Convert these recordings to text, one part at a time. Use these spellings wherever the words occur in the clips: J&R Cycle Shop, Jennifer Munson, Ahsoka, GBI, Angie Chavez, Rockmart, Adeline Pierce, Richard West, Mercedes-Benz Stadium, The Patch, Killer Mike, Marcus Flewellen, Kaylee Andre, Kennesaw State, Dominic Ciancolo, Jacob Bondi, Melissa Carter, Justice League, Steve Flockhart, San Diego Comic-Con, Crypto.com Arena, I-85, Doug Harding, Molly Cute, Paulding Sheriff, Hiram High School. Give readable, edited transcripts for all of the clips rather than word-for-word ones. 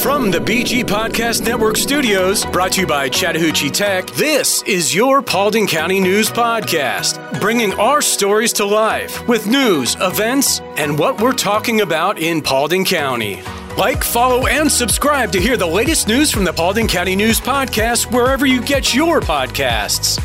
From the BG Podcast Network studios, brought to you by Chattahoochee Tech, this is your Paulding County News Podcast, bringing our stories to life with news, events, and what we're talking about in Paulding County. Like, follow, and subscribe to hear the latest news from the Paulding County News Podcast wherever you get your podcasts.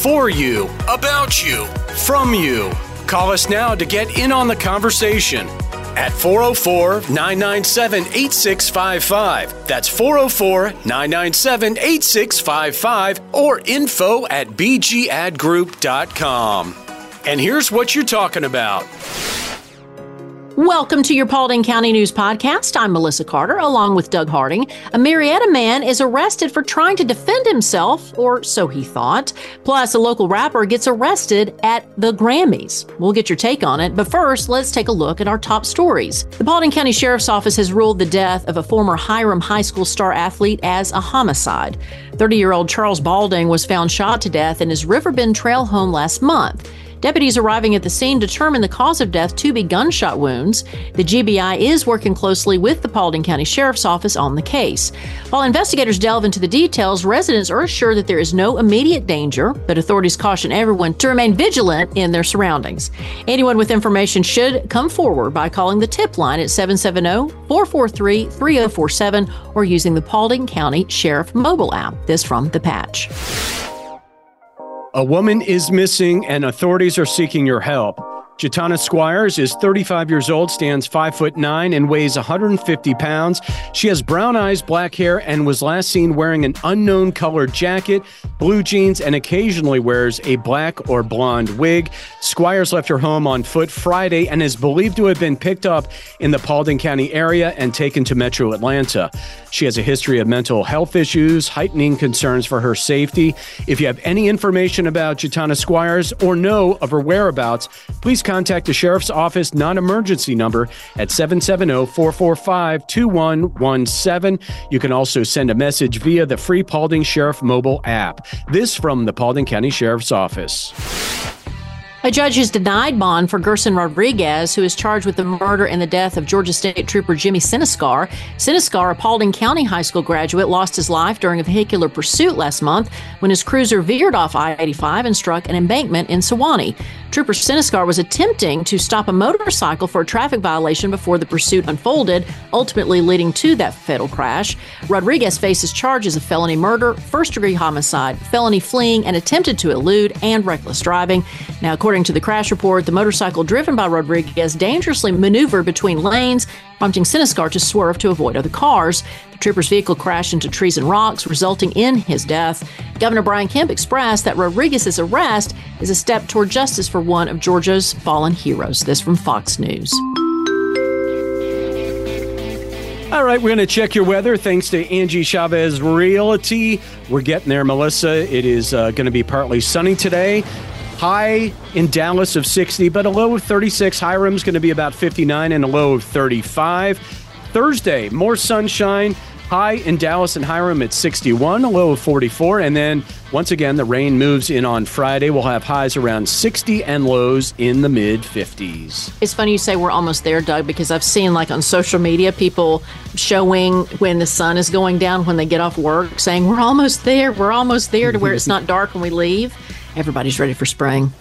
For you, about you, from you. Call us now to get in on the conversation at 404-997-8655. That's 404-997-8655 or info@bgadgroup.com. And here's what you're talking about. Welcome to your Paulding County News Podcast. I'm Melissa Carter, along with Doug Harding. A Marietta man is arrested for trying to defend himself, or so he thought. Plus, a local rapper gets arrested at the Grammys. We'll get your take on it, but first, let's take a look at our top stories. The Paulding County Sheriff's Office has ruled the death of a former Hiram High School star athlete as a homicide. 30-year-old Charles Baulding was found shot to death in his Riverbend Trail home last month. Deputies arriving at the scene determined the cause of death to be gunshot wounds. The GBI is working closely with the Paulding County Sheriff's Office on the case. While investigators delve into the details, residents are assured that there is no immediate danger, but authorities caution everyone to remain vigilant in their surroundings. Anyone with information should come forward by calling the tip line at 770-443-3047 or using the Paulding County Sheriff mobile app. This from The Patch. A woman is missing and authorities are seeking your help. Gitana Squires is 35 years old, stands 5'9" and weighs 150 pounds. She has brown eyes, black hair, and was last seen wearing an unknown colored jacket, blue jeans, and occasionally wears a black or blonde wig. Squires left her home on foot Friday and is believed to have been picked up in the Paulding County area and taken to Metro Atlanta. She has a history of mental health issues, heightening concerns for her safety. If you have any information about Gitana Squires or know of her whereabouts, please contact the Sheriff's Office non-emergency number at 770-445-2117. You can also send a message via the free Paulding Sheriff mobile app. This from the Paulding County Sheriff's Office. A judge has denied bond for Gerson Rodriguez, who is charged with the murder and the death of Georgia State Trooper Jimmy Cenescar. Cenescar, a Paulding County High School graduate, lost his life during a vehicular pursuit last month when his cruiser veered off I-85 and struck an embankment in Suwanee. Trooper Cenescar was attempting to stop a motorcycle for a traffic violation before the pursuit unfolded, ultimately leading to that fatal crash. Rodriguez faces charges of felony murder, first-degree homicide, felony fleeing, and attempted to elude and reckless driving. Now, according to the crash report, the motorcycle driven by Rodriguez dangerously maneuvered between lanes, prompting Cenescar to swerve to avoid other cars. The trooper's vehicle crashed into trees and rocks, resulting in his death. Governor Brian Kemp expressed that Rodriguez's arrest is a step toward justice for one of Georgia's fallen heroes. This from Fox News. All right, we're going to check your weather thanks to Angie Chavez Realty. We're getting there, Melissa. It is going to be partly sunny today. High in Dallas of 60, but a low of 36. Hiram's going to be about 59 and a low of 35. Thursday, more sunshine. High in Dallas and Hiram at 61, a low of 44. And then, once again, the rain moves in on Friday. We'll have highs around 60 and lows in the mid-50s. It's funny you say we're almost there, Doug, because I've seen, like, on social media, people showing when the sun is going down when they get off work, saying, we're almost there, to where it's not dark when we leave. Everybody's ready for spring.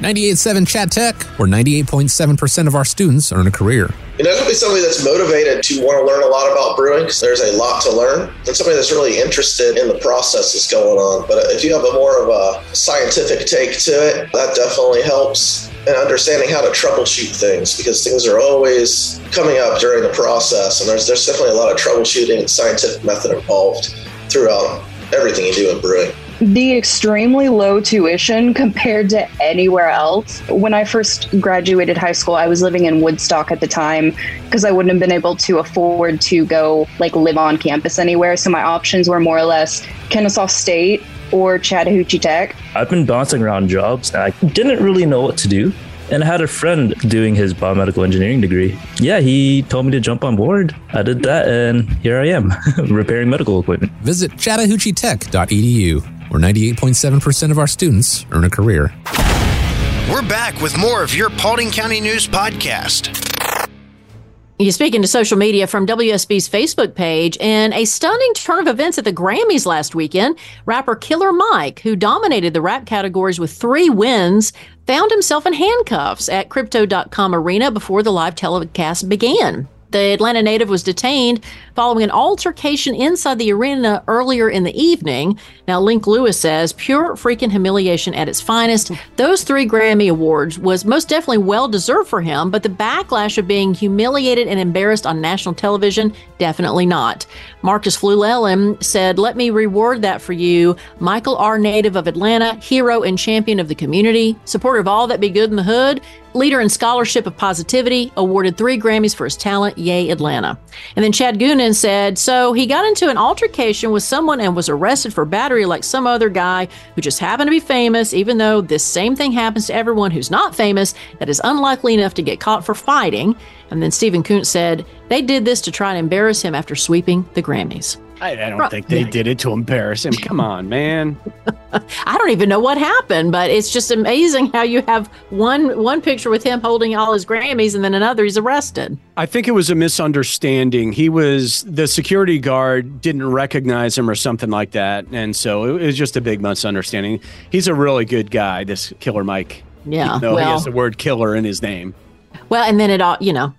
98.7 Chat Tech, where 98.7% of our students earn a career. You know, it could be somebody that's motivated to want to learn a lot about brewing because there's a lot to learn, and somebody that's really interested in the process that's going on. But if you have a more of a scientific take to it, that definitely helps in understanding how to troubleshoot things, because things are always coming up during the process, and there's definitely a lot of troubleshooting and scientific method involved throughout everything you do in brewing. The extremely low tuition compared to anywhere else. When I first graduated high school, I was living in Woodstock at the time because I wouldn't have been able to afford to go live on campus anywhere. So my options were more or less Kennesaw State or Chattahoochee Tech. I've been bouncing around jobs and I didn't really know what to do. And I had a friend doing his biomedical engineering degree. Yeah, he told me to jump on board. I did that and here I am repairing medical equipment. Visit chattahoocheetech.edu. where 98.7% of our students earn a career. We're back with more of your Paulding County News Podcast. You're speaking to social media from WSB's Facebook page. In a stunning turn of events at the Grammys last weekend, rapper Killer Mike, who dominated the rap categories with 3 wins, found himself in handcuffs at Crypto.com Arena before the live telecast began. The Atlanta native was detained following an altercation inside the arena earlier in the evening. Now, Link Lewis says, pure freaking humiliation at its finest. Those 3 Grammy Awards was most definitely well-deserved for him, but the backlash of being humiliated and embarrassed on national television, definitely not. Marcus Flewellen said, let me reward that for you. Michael R. Native of Atlanta, hero and champion of the community, supporter of all that be good in the hood, leader in scholarship of positivity, awarded 3 Grammys for his talent. Yay, Atlanta. And then Chad Gunan said, so he got into an altercation with someone and was arrested for battery like some other guy who just happened to be famous, even though this same thing happens to everyone who's not famous that is unlikely enough to get caught for fighting. And then Stephen Kuntz said, they did this to try and embarrass him after sweeping the Grammys. I don't think they did it to embarrass him. Come on, man. I don't even know what happened, but it's just amazing how you have one picture with him holding all his Grammys and then another he's arrested. I think it was a misunderstanding. The security guard didn't recognize him or something like that. And so it was just a big misunderstanding. He's a really good guy, this Killer Mike. Yeah. Though he has the word killer in his name. Well, and then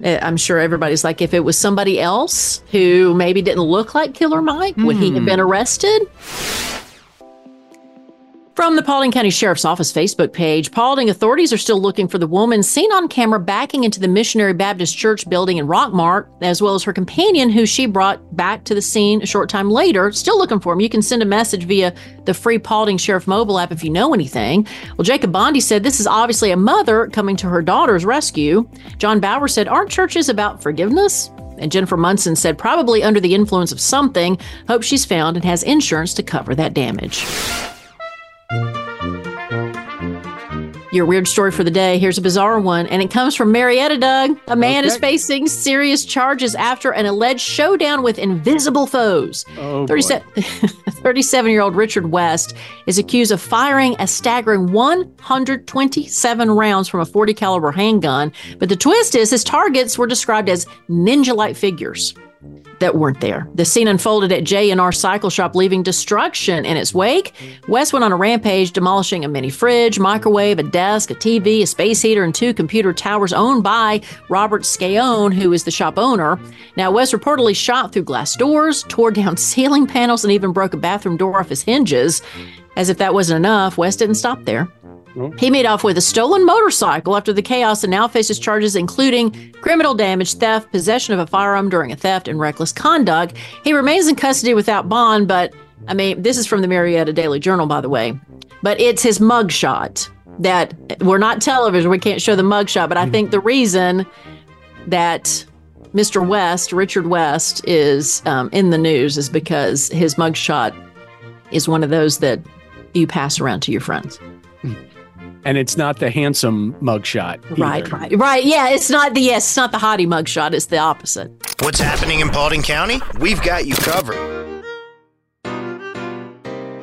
I'm sure everybody's like, if it was somebody else who maybe didn't look like Killer Mike, would he have been arrested? From the Paulding County Sheriff's Office Facebook page, Paulding authorities are still looking for the woman seen on camera backing into the Missionary Baptist Church building in Rockmart, as well as her companion who she brought back to the scene a short time later. Still looking for him. You can send a message via the free Paulding Sheriff mobile app if you know anything. Well, Jacob Bondi said this is obviously a mother coming to her daughter's rescue. John Bauer said, aren't churches about forgiveness? And Jennifer Munson said, probably under the influence of something. Hope she's found and has insurance to cover that damage. Your weird story for the day. Here's a bizarre one, and it comes from Marietta, Doug. A man is facing serious charges after an alleged showdown with invisible foes. 37-year-old Richard West is accused of firing a staggering 127 rounds from a .40 caliber handgun. But the twist is his targets were described as ninja-like figures that weren't there. The scene unfolded at J&R Cycle Shop, leaving destruction in its wake. West went on a rampage, demolishing a mini fridge, microwave, a desk, a TV, a space heater, and 2 computer towers owned by Robert Scaone, who is the shop owner. Now, West reportedly shot through glass doors, tore down ceiling panels, and even broke a bathroom door off his hinges. As if that wasn't enough, West didn't stop there. He made off with a stolen motorcycle after the chaos and now faces charges including criminal damage, theft, possession of a firearm during a theft, and reckless conduct. He remains in custody without bond, but, I mean, this is from the Marietta Daily Journal, by the way, but it's his mugshot that we're not television. We can't show the mugshot, but I think the reason that Mr. West, Richard West, is in the news is because his mugshot is one of those that you pass around to your friends. And it's not the handsome mugshot. Right. Yeah, it's not the hottie mugshot. It's the opposite. What's happening in Paulding County? We've got you covered.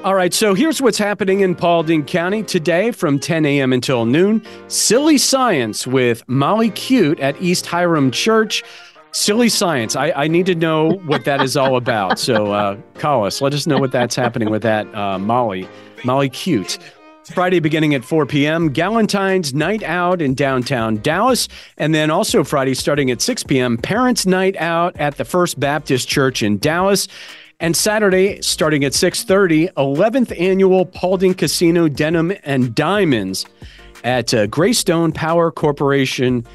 All right, so here's what's happening in Paulding County today from 10 a.m. until noon. Silly Science with Molly Cute at East Hiram Church. Silly Science. I need to know what that is all about. So call us. Let us know what that's happening with that Molly Cute. Friday beginning at 4 p.m., Galentine's Night Out in downtown Dallas. And then also Friday starting at 6 p.m., Parents Night Out at the First Baptist Church in Dallas. And Saturday starting at 6:30, 11th Annual Paulding Casino Denim and Diamonds at Greystone Power Corporation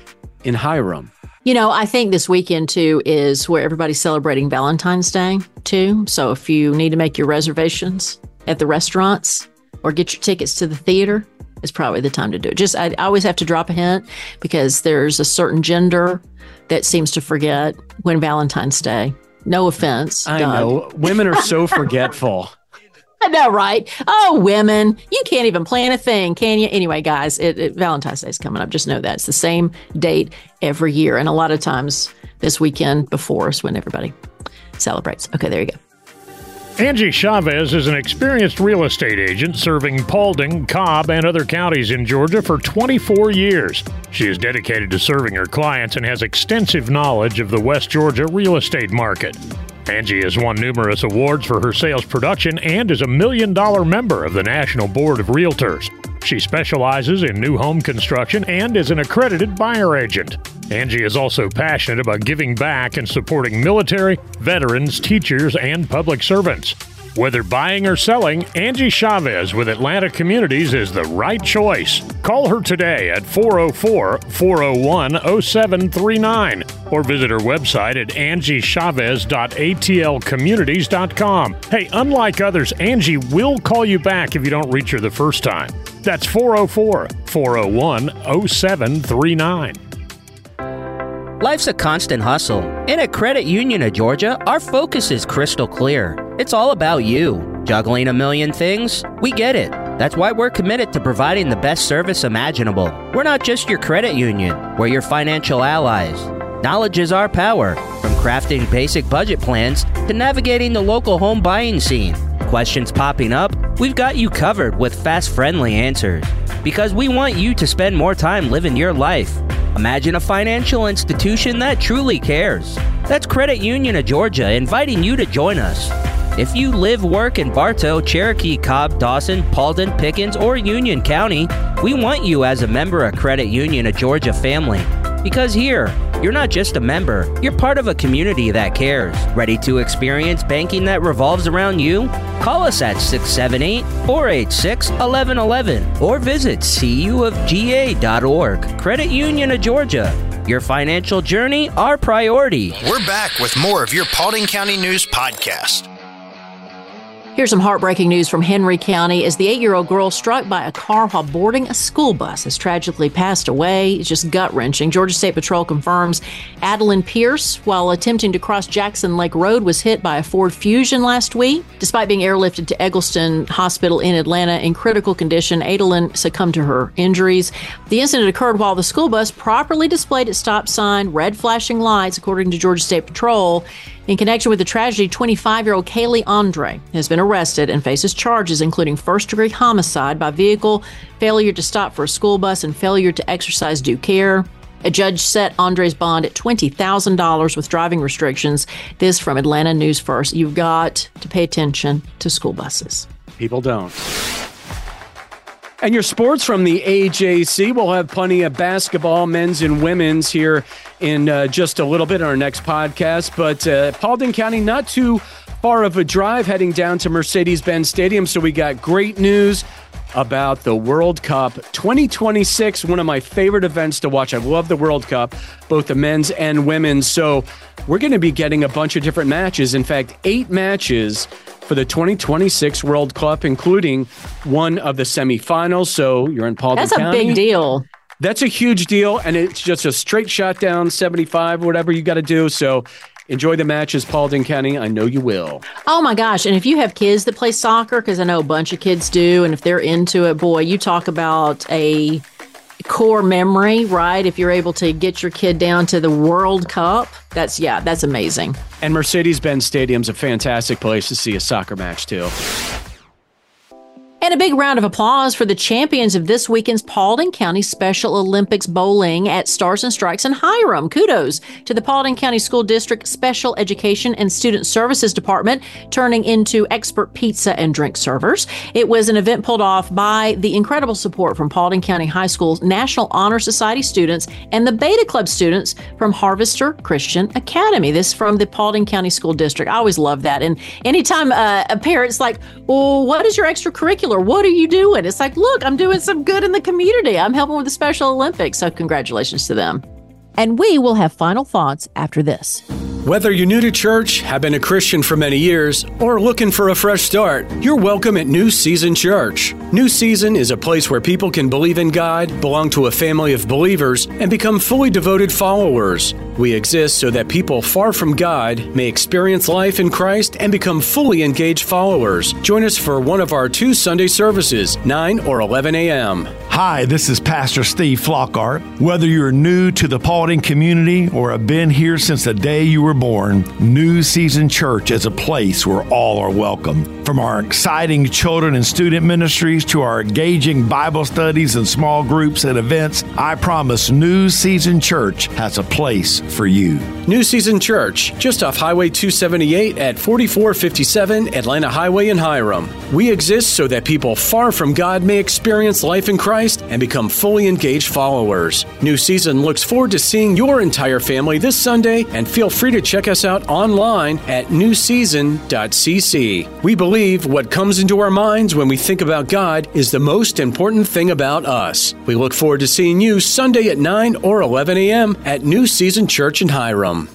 in Hiram. You know, I think this weekend, too, is where everybody's celebrating Valentine's Day, too. So if you need to make your reservations at the restaurants or get your tickets to the theater, is probably the time to do it. I always have to drop a hint because there's a certain gender that seems to forget when Valentine's Day. No offense, Doug. I know. Women are so forgetful. I know, right? Oh, women. You can't even plan a thing, can you? Anyway, guys, Valentine's Day is coming up. Just know that. It's the same date every year. And a lot of times this weekend before is when everybody celebrates. Okay, there you go. Angie Chavez is an experienced real estate agent serving Paulding, Cobb, and other counties in Georgia for 24 years. She is dedicated to serving her clients and has extensive knowledge of the West Georgia real estate market. Angie has won numerous awards for her sales production and is a $1 million member of the National Board of Realtors. She specializes in new home construction and is an accredited buyer agent. Angie is also passionate about giving back and supporting military, veterans, teachers, and public servants. Whether buying or selling, Angie Chavez with Atlanta Communities is the right choice. Call her today at 404-401-0739 or visit her website at angiechavez.atlcommunities.com. Hey, unlike others, Angie will call you back if you don't reach her the first time. That's 404-401-0739. Life's a constant hustle, and at Credit Union of Georgia, our focus is crystal clear. It's all about you. Juggling a million things? We get it. That's why we're committed to providing the best service imaginable. We're not just your credit union. We're your financial allies. Knowledge is our power. From crafting basic budget plans to navigating the local home buying scene. Questions popping up? We've got you covered with fast, friendly answers. Because we want you to spend more time living your life. Imagine a financial institution that truly cares. That's Credit Union of Georgia inviting you to join us. If you live, work in Bartow, Cherokee, Cobb, Dawson, Paulding, Pickens, or Union County, we want you as a member of Credit Union of Georgia family. Because here, you're not just a member, you're part of a community that cares. Ready to experience banking that revolves around you? Call us at 678-486-1111 or visit cuofga.org. Credit Union of Georgia, your financial journey, our priority. We're back with more of your Paulding County News Podcast. Here's some heartbreaking news from Henry County as the 8-year-old girl struck by a car while boarding a school bus has tragically passed away. It's just gut-wrenching. Georgia State Patrol confirms Adeline Pierce, while attempting to cross Jackson Lake Road, was hit by a Ford Fusion last week. Despite being airlifted to Eggleston Hospital in Atlanta in critical condition, Adeline succumbed to her injuries. The incident occurred while the school bus properly displayed its stop sign, red flashing lights, according to Georgia State Patrol. In connection with the tragedy, 25-year-old Kaylee Andre has been arrested and faces charges including first-degree homicide by vehicle, failure to stop for a school bus, and failure to exercise due care. A judge set Andre's bond at $20,000 with driving restrictions. This from Atlanta News First. You've got to pay attention to school buses. People don't. And your sports from the AJC. We'll have plenty of basketball, men's and women's, here in just a little bit on our next podcast. But Paulding County, not too far of a drive heading down to Mercedes-Benz Stadium. So we got great news about the World Cup 2026, one of my favorite events to watch. I love the World Cup, both the men's and women's. So we're going to be getting a bunch of different matches. In fact, 8 matches for the 2026 World Cup, including one of the semifinals. So you're in Paulding County. That's a big deal. That's a huge deal, and it's just a straight shot down, 75, whatever you got to do. So enjoy the matches, Paulding County. I know you will. Oh, my gosh. And if you have kids that play soccer, because I know a bunch of kids do, and if they're into it, boy, you talk about a core memory, right? If you're able to get your kid down to the World Cup, that's amazing. And Mercedes-Benz Stadium's a fantastic place to see a soccer match too. And a big round of applause for the champions of this weekend's Paulding County Special Olympics bowling at Stars and Strikes in Hiram. Kudos to the Paulding County School District Special Education and Student Services Department, turning into expert pizza and drink servers. It was an event pulled off by the incredible support from Paulding County High School's National Honor Society students and the Beta Club students from Harvester Christian Academy. This from the Paulding County School District. I always love that. And anytime a parent's like, "Oh, what is your extracurricular? Or what are you doing?" It's like, look, I'm doing some good in the community. I'm helping with the Special Olympics. So congratulations to them. And we will have final thoughts after this. Whether you're new to church, have been a Christian for many years, or looking for a fresh start, you're welcome at New Season Church. New Season is a place where people can believe in God, belong to a family of believers, and become fully devoted followers. We exist so that people far from God may experience life in Christ and become fully engaged followers. Join us for one of our two Sunday services, 9 or 11 a.m. Hi, this is Pastor Steve Flockhart. Whether you're new to the Paulding community or have been here since the day you were born, New Season Church is a place where all are welcome. From our exciting children and student ministries to our engaging Bible studies and small groups and events, I promise New Season Church has a place for you. New Season Church, just off Highway 278 at 4457 Atlanta Highway in Hiram. We exist so that people far from God may experience life in Christ and become fully engaged followers. New Season looks forward to seeing your entire family this Sunday, and feel free to check us out online at newseason.cc. We believe what comes into our minds when we think about God is the most important thing about us. We look forward to seeing you Sunday at 9 or 11 a.m. at New Season Church in Hiram.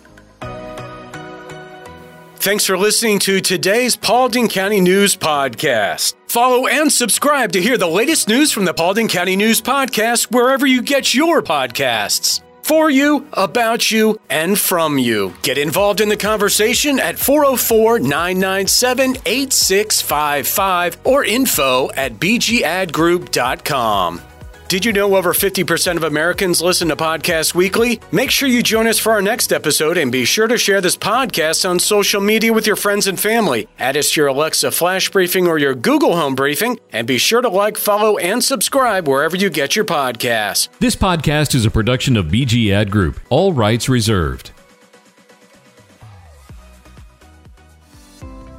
Thanks for listening to today's Paulding County News Podcast. Follow and subscribe to hear the latest news from the Paulding County News Podcast wherever you get your podcasts. For you, about you, and from you. Get involved in the conversation at 404-997-8655 or info@bgadgroup.com. Did you know over 50% of Americans listen to podcasts weekly? Make sure you join us for our next episode, and be sure to share this podcast on social media with your friends and family. Add us to your Alexa Flash Briefing or your Google Home Briefing, and be sure to like, follow, and subscribe wherever you get your podcasts. This podcast is a production of BG Ad Group. All rights reserved.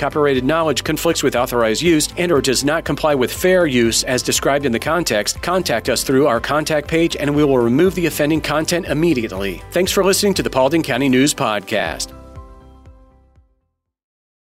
copyrighted knowledge conflicts with authorized use and or does not comply with fair use as described in the context, contact us through our contact page and we will remove the offending content immediately. Thanks for listening to the Paulding County News Podcast.